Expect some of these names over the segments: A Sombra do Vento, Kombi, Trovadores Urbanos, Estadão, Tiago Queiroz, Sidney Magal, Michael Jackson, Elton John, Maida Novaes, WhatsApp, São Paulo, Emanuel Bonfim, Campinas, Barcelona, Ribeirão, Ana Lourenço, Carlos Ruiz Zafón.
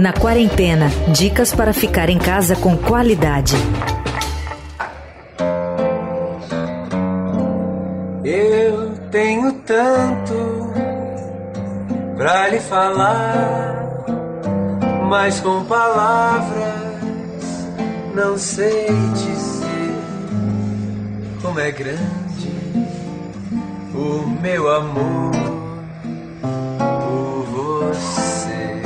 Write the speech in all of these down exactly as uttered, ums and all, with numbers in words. Na quarentena, dicas para ficar em casa com qualidade. Eu tenho tanto pra lhe falar, mas com palavras não sei dizer como é grande o meu amor por você.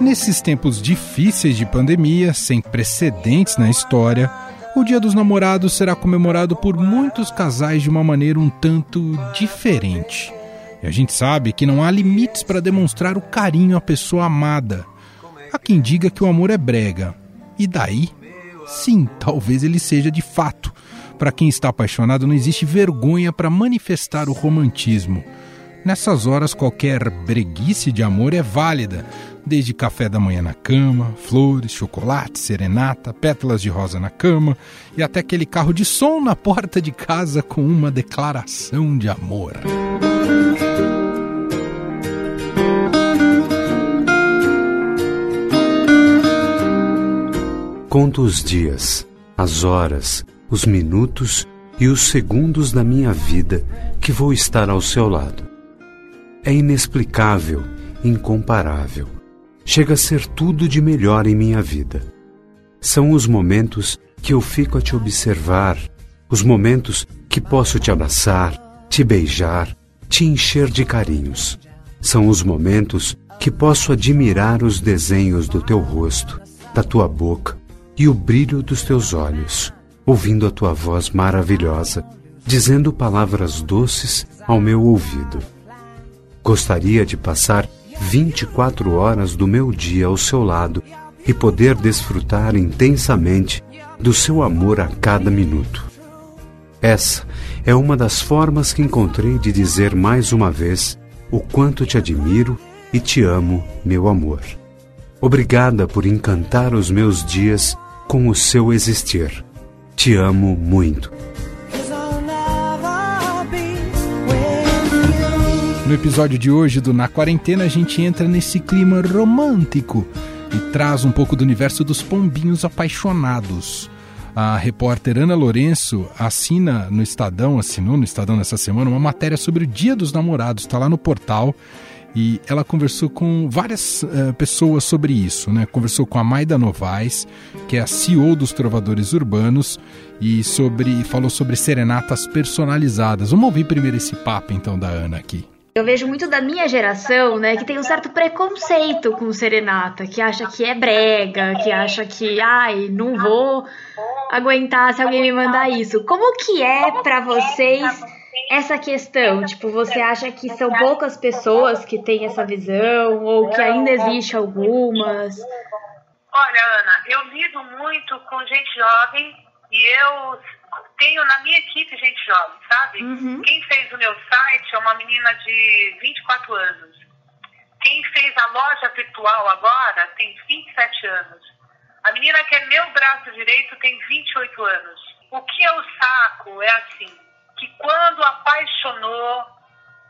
Nesses tempos difíceis de pandemia, sem precedentes na história, o Dia dos Namorados será comemorado por muitos casais de uma maneira um tanto diferente. E a gente sabe que não há limites para demonstrar o carinho à pessoa amada. Há quem diga que o amor é brega. E daí? Sim, talvez ele seja de fato. Para quem está apaixonado, não existe vergonha para manifestar o romantismo. Nessas horas, qualquer breguice de amor é válida, desde café da manhã na cama, flores, chocolate, serenata, pétalas de rosa na cama e até aquele carro de som na porta de casa com uma declaração de amor. Conto os dias, as horas, os minutos e os segundos da minha vida que vou estar ao seu lado. É inexplicável, incomparável. Chega a ser tudo de melhor em minha vida. São os momentos que eu fico a te observar, os momentos que posso te abraçar, te beijar, te encher de carinhos. São os momentos que posso admirar os desenhos do teu rosto, da tua boca e o brilho dos teus olhos, ouvindo a tua voz maravilhosa, dizendo palavras doces ao meu ouvido. Gostaria de passar vinte e quatro horas do meu dia ao seu lado e poder desfrutar intensamente do seu amor a cada minuto. Essa é uma das formas que encontrei de dizer mais uma vez o quanto te admiro e te amo, meu amor. Obrigada por encantar os meus dias com o seu existir. Te amo muito. No episódio de hoje do Na Quarentena, a gente entra nesse clima romântico e traz um pouco do universo dos pombinhos apaixonados. A repórter Ana Lourenço assina no Estadão, assinou no Estadão nessa semana, uma matéria sobre o Dia dos Namorados, está lá no portal, e ela conversou com várias uh, pessoas sobre isso, né? Conversou com a Maida Novaes, que é a C E O dos Trovadores Urbanos, e sobre, falou sobre serenatas personalizadas. Vamos ouvir primeiro esse papo, então, da Ana aqui. Eu vejo muito da minha geração, né, que tem um certo preconceito com serenata, que acha que é brega, que acha que, ai, não vou aguentar se alguém me mandar isso. Como que é pra vocês essa questão? Tipo, você acha que são poucas pessoas que têm essa visão ou que ainda existe algumas? Olha, Ana, eu lido muito com gente jovem e eu tenho na minha equipe gente jovem, sabe? Uhum. Quem fez o meu site é uma menina de vinte e quatro anos. Quem fez a loja virtual agora tem vinte e sete anos. A menina que é meu braço direito tem vinte e oito anos. O que eu saco é assim, que quando apaixonou,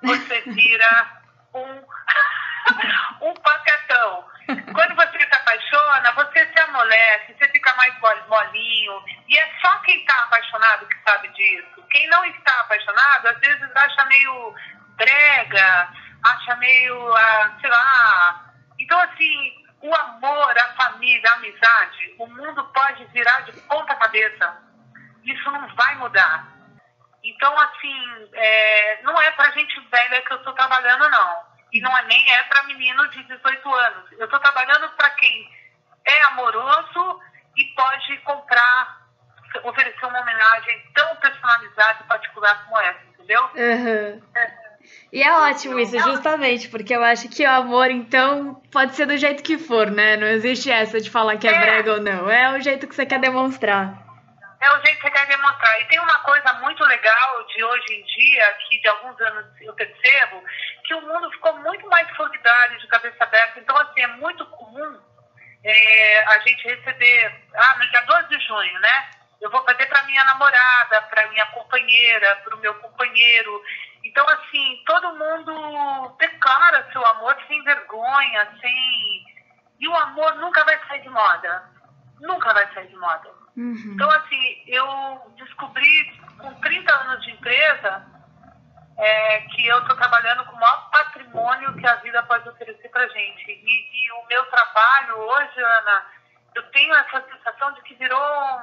você vira um, um paquetão. Quando você se apaixona, você se amolece, você fica mais molinho. E é só quem está apaixonado que sabe disso. Quem não está apaixonado, às vezes acha meio brega, acha meio, ah, sei lá. Então, assim, o amor, a família, a amizade, o mundo pode virar de ponta cabeça. Isso não vai mudar. Então, assim, é, não é pra gente velha que eu estou trabalhando, não. E não é nem é para menino de dezoito anos. Eu estou trabalhando para quem é amoroso e pode comprar, oferecer uma homenagem tão personalizada e particular como essa, entendeu? Uhum. É. E é ótimo isso, justamente, porque eu acho que o amor, então, pode ser do jeito que for, né? Não existe essa de falar que é, é brega ou não. É o jeito que você quer demonstrar. É o jeito que você quer demonstrar. E tem uma coisa muito legal de hoje em dia, que de alguns anos eu percebo, que o mundo ficou muito mais solidário, de cabeça aberta. Então, assim, é muito comum é, a gente receber... Ah, no dia doze de junho, né? Eu vou fazer para minha namorada, para minha companheira, para o meu companheiro. Então, assim, todo mundo declara seu amor sem vergonha, sem... E o amor nunca vai sair de moda. Nunca vai sair de moda. Uhum. Então, assim, eu descobri com trinta anos de empresa é, que eu estou trabalhando com o maior patrimônio que a vida pode oferecer para a gente. E, e o meu trabalho hoje, Ana, eu tenho essa sensação de que virou,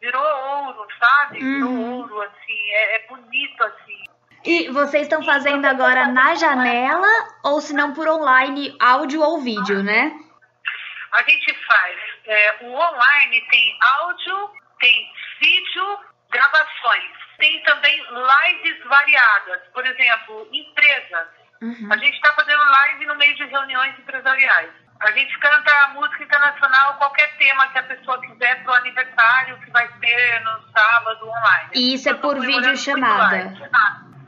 virou ouro, sabe? Virou uhum. ouro, assim, é, é bonito, assim. E vocês estão fazendo agora na janela ou se não por online, áudio ou vídeo, né? A gente faz. É, o online tem áudio, tem vídeo, gravações. Tem também lives variadas. Por exemplo, empresas. Uhum. A gente está fazendo live no meio de reuniões empresariais. A gente canta música internacional, qualquer tema que a pessoa quiser para o aniversário que vai ter no sábado online. E isso é por vídeo chamada.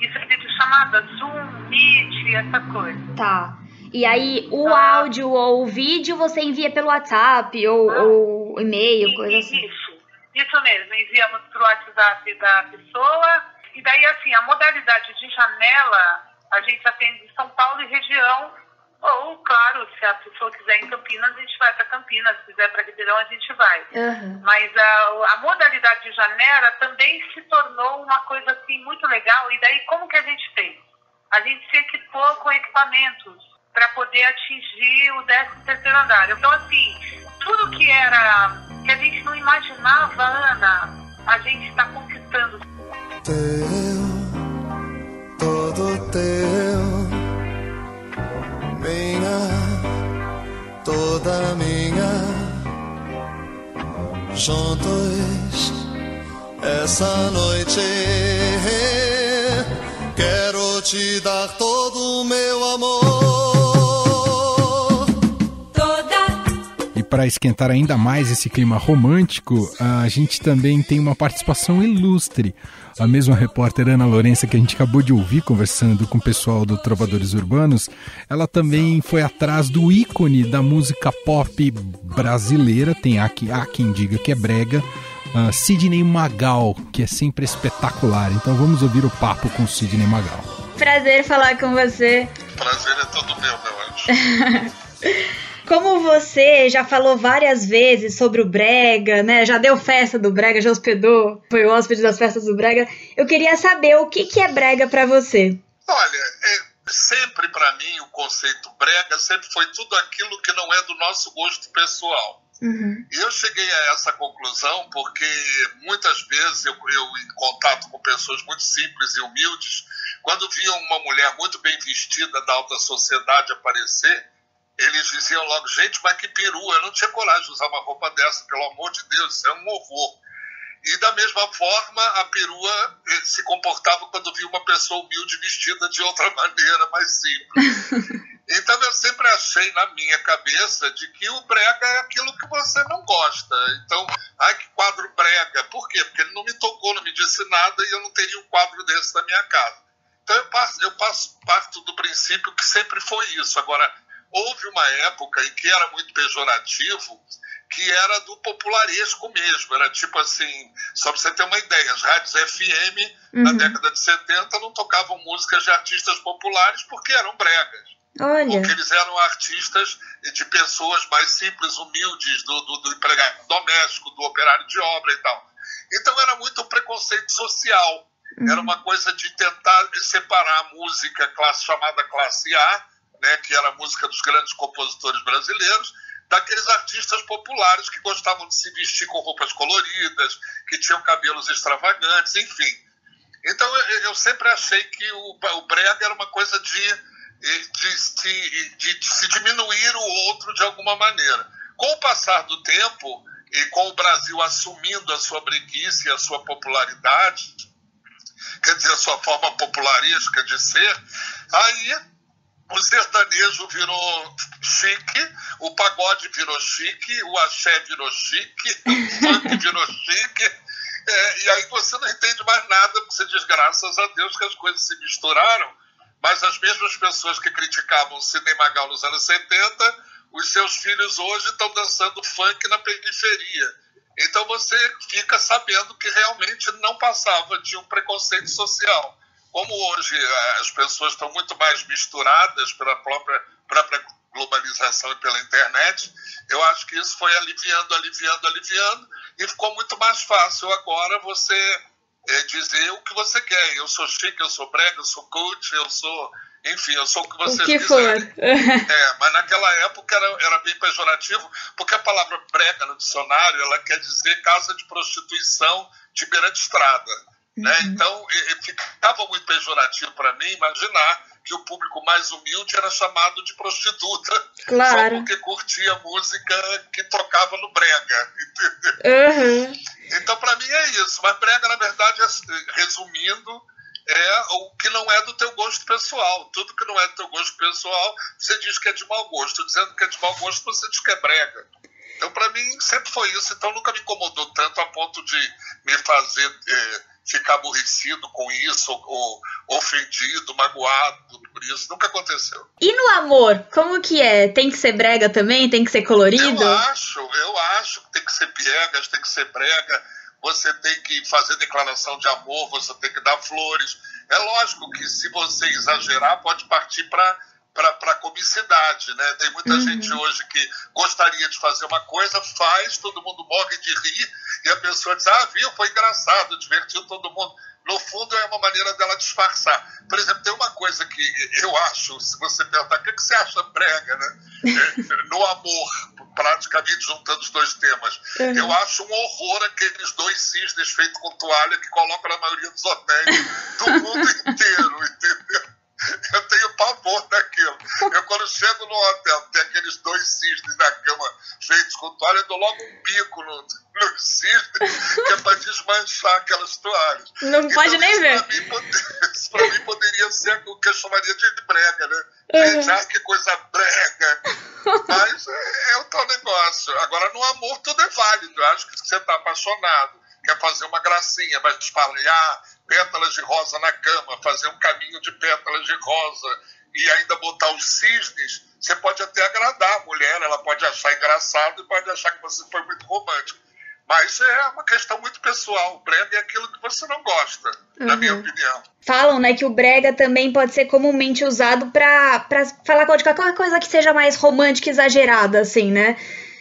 Isso é vídeo chamada, Zoom, Meet, essa coisa. Tá. E aí, o ah. áudio ou o vídeo você envia pelo WhatsApp ou, ah. ou e-mail, e, coisa assim? Isso, isso mesmo. Enviamos pro WhatsApp da pessoa. E daí, assim, a modalidade de janela, a gente atende em São Paulo e região. Ou, claro, se a pessoa quiser em Campinas, a gente vai para Campinas. Se quiser para Ribeirão, a gente vai. Uhum. Mas a, a modalidade de janela também se tornou uma coisa, assim, muito legal. E daí, como que a gente fez? A gente se equipou com equipamentos para poder atingir o décimo terceiro andar. Então, assim, tudo que era... que a gente não imaginava, Ana, a gente está conquistando. Teu, todo teu... Minha, toda minha, juntos, essa noite, quero te dar todo o meu amor. Toda. E para esquentar ainda mais esse clima romântico, a gente também tem uma participação ilustre. A mesma repórter Ana Lourenço que a gente acabou de ouvir conversando com o pessoal do Trovadores Urbanos, ela também foi atrás do ícone da música pop brasileira, tem há quem diga que é brega, uh, Sidney Magal, que é sempre espetacular. Então vamos ouvir o papo com Sidney Magal. Prazer falar com você. Prazer é todo meu, meu anjo. Como você já falou várias vezes sobre o brega, né? Já deu festa do brega, já hospedou, foi hóspede das festas do brega. Eu queria saber o que, que é brega pra você. Olha, é, sempre pra mim o conceito brega sempre foi tudo aquilo que não é do nosso gosto pessoal. Uhum. E eu cheguei a essa conclusão porque muitas vezes eu, eu em contato com pessoas muito simples e humildes, quando viam uma mulher muito bem vestida da alta sociedade aparecer, eles diziam logo, gente, mas que perua, eu não tinha coragem de usar uma roupa dessa, pelo amor de Deus, isso é um horror. E da mesma forma, a perua se comportava quando via uma pessoa humilde vestida de outra maneira, mais simples. Então eu sempre achei na minha cabeça de que o brega é aquilo que você não gosta. Então, ai, que quadro brega. Por quê? Porque ele não me tocou, não me disse nada e eu não teria um quadro desse na minha casa. Então eu, passo, eu passo, parto do princípio que sempre foi isso. Agora, houve uma época em que era muito pejorativo, que era do popularesco mesmo. Era tipo assim, só para você ter uma ideia, as rádios F M, uhum. na década de setenta, não tocavam músicas de artistas populares porque eram bregas. Olha. Porque eles eram artistas de pessoas mais simples, humildes, do, do, do empregado doméstico, do operário de obra e tal. Então era muito preconceito social. Uhum. Era uma coisa de tentar separar a música classe, chamada classe A, né, que era a música dos grandes compositores brasileiros, daqueles artistas populares que gostavam de se vestir com roupas coloridas, que tinham cabelos extravagantes, enfim. Então eu, eu sempre achei que o, o brega era uma coisa de, de, de, de, de se diminuir o outro de alguma maneira. Com o passar do tempo, e com o Brasil assumindo a sua breguice e a sua popularidade, quer dizer, a sua forma popularística de ser, aí... O sertanejo virou chique, o pagode virou chique, o axé virou chique, o funk virou chique. É, e aí você não entende mais nada, porque você diz, graças a Deus que as coisas se misturaram, mas as mesmas pessoas que criticavam o Sidney Magal nos anos setenta, os seus filhos hoje estão dançando funk na periferia. Então você fica sabendo que realmente não passava de um preconceito social. Como hoje as pessoas estão muito mais misturadas pela própria, própria globalização e pela internet, eu acho que isso foi aliviando, aliviando, aliviando, e ficou muito mais fácil agora você é, dizer o que você quer. Eu sou chique, eu sou brega, eu sou coach, eu sou... Enfim, eu sou o que vocês quiserem. É, mas naquela época era, era bem pejorativo, porque a palavra brega no dicionário, ela quer dizer casa de prostituição de beira de estrada. Uhum. Né? Então, ficava muito pejorativo para mim imaginar que o público mais humilde era chamado de prostituta, claro, só porque curtia música que tocava no brega. Uhum. Então, para mim é isso. Mas brega, na verdade, é, resumindo... é o que não é do teu gosto pessoal. Tudo que não é do teu gosto pessoal, você diz que é de mau gosto. Dizendo que é de mau gosto, você diz que é brega. Então, para mim, sempre foi isso. Então, nunca me incomodou tanto a ponto de me fazer eh, ficar aborrecido com isso, ou, ou ofendido, magoado por isso. Nunca aconteceu. E no amor, como que é? Tem que ser brega também? Tem que ser colorido? Eu acho, eu acho que tem que ser piegas, tem que ser brega. Você tem que fazer declaração de amor, você tem que dar flores. É lógico que se você exagerar, pode partir para para comicidade, né? Tem muita uhum. gente hoje que gostaria de fazer uma coisa, faz, todo mundo morre de rir, e a pessoa diz, ah, viu, foi engraçado, divertiu todo mundo. No fundo, é uma maneira dela disfarçar. Por exemplo, tem uma coisa que eu acho, se você perguntar, o que você acha brega, né? No amor, praticamente juntando os dois temas. Uhum. Eu acho um horror aqueles dois cisnes feitos com toalha que colocam na maioria dos hotéis do mundo inteiro, entendeu? Eu tenho pavor daquilo. Eu, quando chego no hotel, tem aqueles dois cisnes na cama feitos com toalha, eu dou logo um bico no, no cisne, que é para desmanchar aquelas toalhas. Não então, pode nem isso ver. Pra mim, pode, isso para mim poderia ser o que eu chamaria de brega, né? Uhum. Gente, ah, que coisa brega. Mas é, é o tal negócio. Agora, no amor, tudo é válido. Eu acho que você está apaixonado, quer fazer uma gracinha, vai espalhar pétalas de rosa na cama, fazer um caminho de pétalas de rosa e ainda botar os cisnes, você pode até agradar a mulher, ela pode achar engraçado e pode achar que você foi muito romântico. Mas é uma questão muito pessoal. O brega é aquilo que você não gosta, uhum. na minha opinião. Falam, né, que o brega também pode ser comumente usado para falar de qualquer coisa que seja mais romântica e exagerada, assim, né?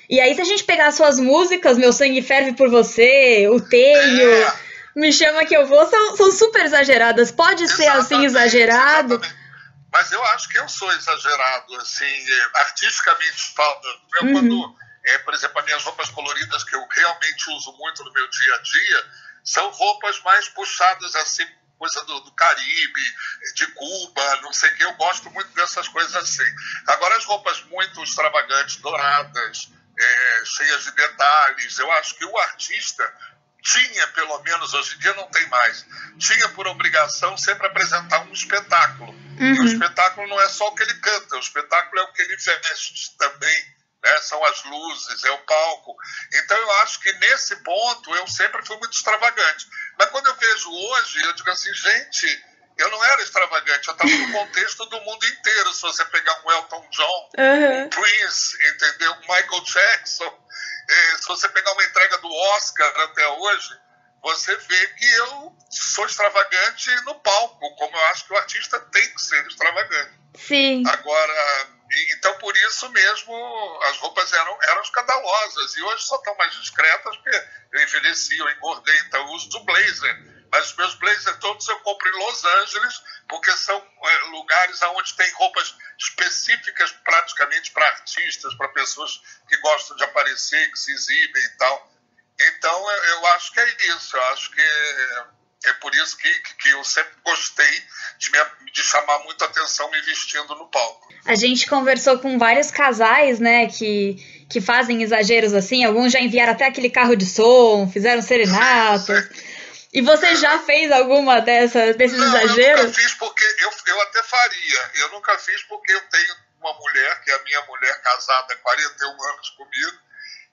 E aí, se a gente pegar suas músicas, Meu Sangue Ferve por Você, O Teio, é. Me Chama Que Eu Vou, são, são super exageradas. Pode exatamente, ser assim exagerado? Exatamente. Mas eu acho que eu sou exagerado, assim, artisticamente falando. Eu, uhum. quando, é, por exemplo, as minhas roupas coloridas, que eu realmente uso muito no meu dia a dia, são roupas mais puxadas, assim, coisa do, do Caribe, de Cuba, não sei o que. Eu gosto muito dessas coisas assim. Agora, as roupas muito extravagantes, douradas... É, cheias de detalhes. Eu acho que o artista tinha, pelo menos hoje em dia não tem mais, tinha por obrigação sempre apresentar um espetáculo. Uhum. E o espetáculo não é só o que ele canta, o espetáculo é o que ele veste também, né? São as luzes, é o palco. Então eu acho que nesse ponto eu sempre fui muito extravagante. Mas quando eu vejo hoje, eu digo assim, gente... Eu não era extravagante, eu estava no contexto do mundo inteiro. Se você pegar um Elton John, uhum. um Prince, entendeu? Um Michael Jackson, eh, se você pegar uma entrega do Oscar até hoje, você vê que eu sou extravagante no palco, como eu acho que o artista tem que ser extravagante. Sim. Agora, então por isso mesmo as roupas eram, eram escandalosas, e hoje só estão mais discretas porque eu envelheci, eu engordei, então eu uso do blazer. Mas os meus blazers todos eu compro em Los Angeles, porque são é, lugares onde tem roupas específicas praticamente para artistas, para pessoas que gostam de aparecer, que se exibem e tal. Então eu, eu acho que é isso, eu acho que é, é por isso que, que eu sempre gostei de, me, de chamar muita atenção me vestindo no palco. A gente conversou com vários casais, né, que, que fazem exageros assim, alguns já enviaram até aquele carro de som, fizeram serenatas... E você já fez alguma dessa, desses não, exageros? Eu nunca fiz porque... Eu, eu até faria. Eu nunca fiz porque eu tenho uma mulher, que é a minha mulher casada há quarenta e um anos comigo,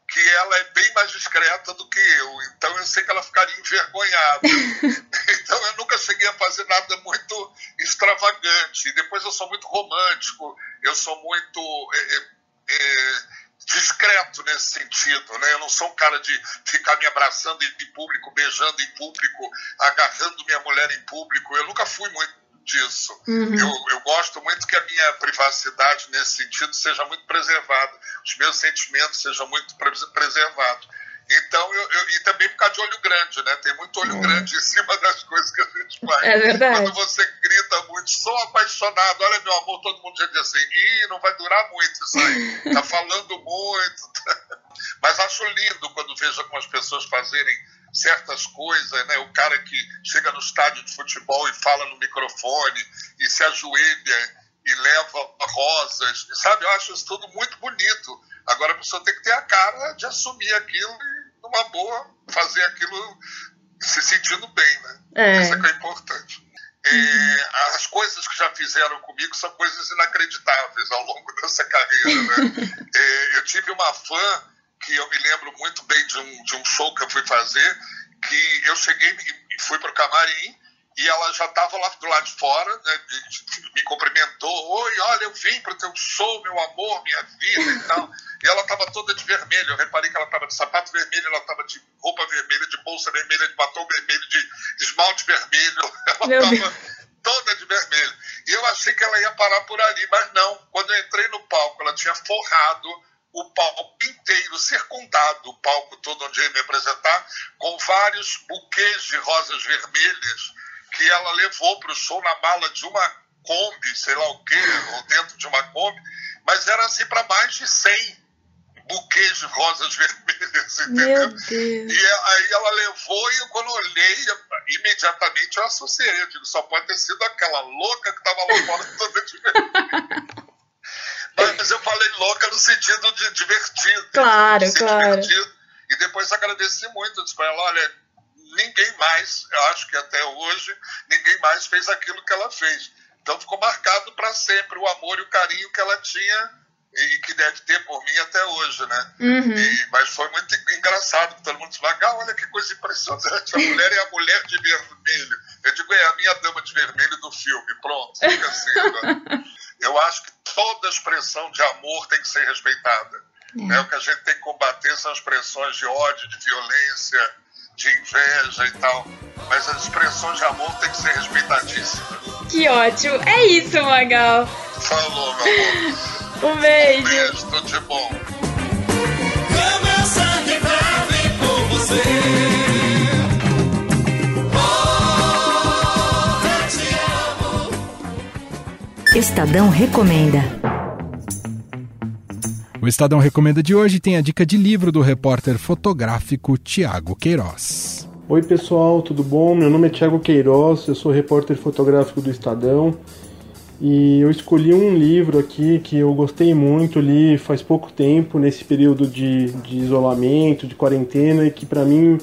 que ela é bem mais discreta do que eu. Então eu sei que ela ficaria envergonhada. Então eu nunca cheguei a fazer nada muito extravagante. Depois eu sou muito romântico. Eu sou muito... É, é, discreto, né? nesse sentido, né? Eu não sou um cara de ficar me abraçando em público, beijando em público, agarrando minha mulher em público. Eu nunca fui muito disso. Uhum. Eu, eu gosto muito que a minha privacidade, nesse sentido, seja muito preservada. Os meus sentimentos sejam muito preservados. Então, eu, eu, e também por causa de olho grande, né? Tem muito olho é. grande em cima das coisas que a gente faz. É verdade. Quando você grita muito, sou apaixonado, olha meu amor, todo mundo já diz assim, ih, não vai durar muito isso aí, tá falando muito. Mas acho lindo quando vejo algumas pessoas fazerem certas coisas, né? O cara que chega no estádio de futebol e fala no microfone e se ajoelha e leva rosas, sabe? Eu acho isso tudo muito bonito. Agora a pessoa tem que ter a cara de assumir aquilo e, numa boa, fazer aquilo se sentindo bem, né? É. Isso é que é importante. É, as coisas que já fizeram comigo são coisas inacreditáveis ao longo dessa carreira, né? É, eu tive uma fã que eu me lembro muito bem de um, de um show que eu fui fazer, que eu cheguei e fui para o camarim, e ela já estava lá do lado de fora, né, me cumprimentou, oi, olha, eu vim para o teu show, meu amor, minha vida e tal. E ela estava toda de vermelho, eu reparei que ela estava de sapato vermelho, ela estava de roupa vermelha, de bolsa vermelha, de batom vermelho, de esmalte vermelho, ela estava toda de vermelho. E eu achei que ela ia parar por ali, mas não, quando eu entrei no palco, ela tinha forrado o palco inteiro, circundado, o palco todo onde eu ia me apresentar, com vários buquês de rosas vermelhas, que ela levou para o show na mala de uma Kombi, sei lá o quê, ou dentro de uma Kombi, mas era assim para mais de cem buquês de rosas vermelhas, entendeu? E aí ela levou e eu, quando olhei, imediatamente eu associei, eu digo, só pode ter sido aquela louca que estava lá fora toda de vermelho. Mas eu falei louca no sentido de divertido. Claro, de claro. Divertido. E depois agradeci muito, eu disse para ela, olha, ninguém mais, eu acho que até hoje, ninguém mais fez aquilo que ela fez. Então ficou marcado para sempre o amor e o carinho que ela tinha e que deve ter por mim até hoje, né? Uhum. E, mas foi muito engraçado, todo mundo devagar, olha que coisa impressionante, a mulher é a mulher de vermelho. Eu digo, é a minha dama de vermelho do filme, pronto, fica assim agora. Eu acho que toda expressão de amor tem que ser respeitada. Uhum. É, o que a gente tem que combater são as expressões de ódio, de violência, de inveja e tal, mas as expressões de amor têm que ser respeitadíssimas. Que ótimo, é isso, Magal. Falou, meu amor. Um beijo. Um beijo, tudo de bom. Meu sangue breve por você. Oh, eu te amo. Estadão Recomenda. O Estadão Recomenda de hoje tem a dica de livro do repórter fotográfico Tiago Queiroz. Oi pessoal, tudo bom? Meu nome é Tiago Queiroz, eu sou repórter fotográfico do Estadão e eu escolhi um livro aqui que eu gostei muito, li faz pouco tempo, nesse período de, de isolamento, de quarentena, e que para mim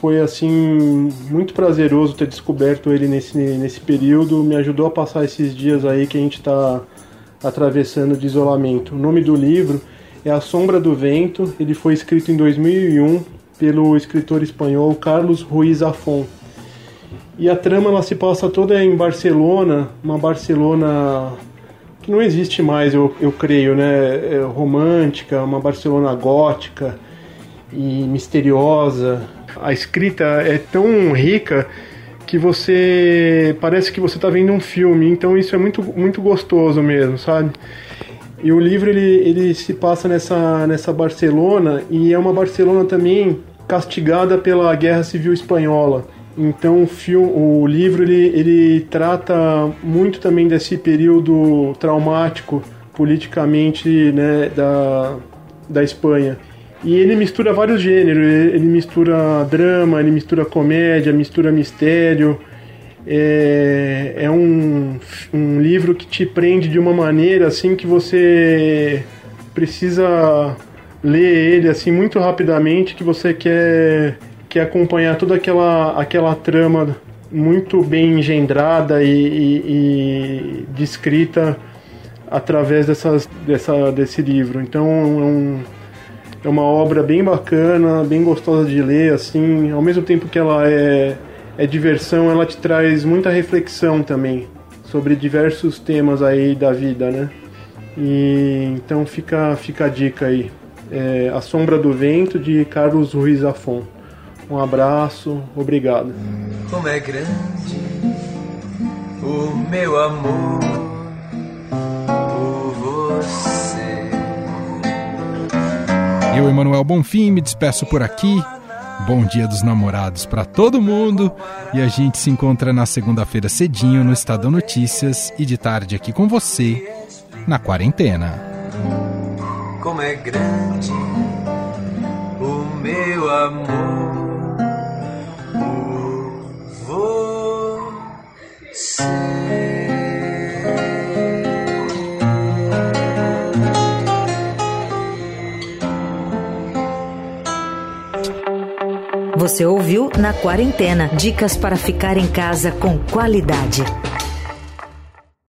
foi assim muito prazeroso ter descoberto ele nesse, nesse período, me ajudou a passar esses dias aí que a gente está atravessando de isolamento. O nome do livro é A Sombra do Vento, ele foi escrito em dois mil e um pelo escritor espanhol Carlos Ruiz Zafón. E a trama ela se passa toda em Barcelona, uma Barcelona que não existe mais, eu, eu creio, né? É romântica, uma Barcelona gótica e misteriosa. A escrita é tão rica que você parece que você está vendo um filme, então isso é muito, muito gostoso mesmo, sabe? E o livro ele, ele se passa nessa, nessa Barcelona, e é uma Barcelona também castigada pela Guerra Civil Espanhola. Então o, filme, o livro ele, ele trata muito também desse período traumático politicamente, né, da, da Espanha. E ele mistura vários gêneros, ele mistura drama, ele mistura comédia, mistura mistério. É, é um, um livro que te prende de uma maneira assim que você precisa ler ele assim muito rapidamente, que você quer, quer acompanhar toda aquela, aquela trama muito bem engendrada e, e, e descrita através dessas, dessa, desse livro. Então é um... É uma obra bem bacana, bem gostosa de ler, assim, ao mesmo tempo que ela é, é diversão, ela te traz muita reflexão também sobre diversos temas aí da vida, né? E então fica, fica a dica aí. é, A Sombra do Vento, de Carlos Ruiz Zafón. Um abraço, obrigado. Como é grande o meu amor por você. Eu, Emanuel Bonfim, me despeço por aqui. Bom Dia dos Namorados para todo mundo, e a gente se encontra na segunda-feira cedinho no Estadão Notícias e de tarde aqui com você na Quarentena. Como é grande o meu amor por você. Você ouviu Na Quarentena, dicas para ficar em casa com qualidade.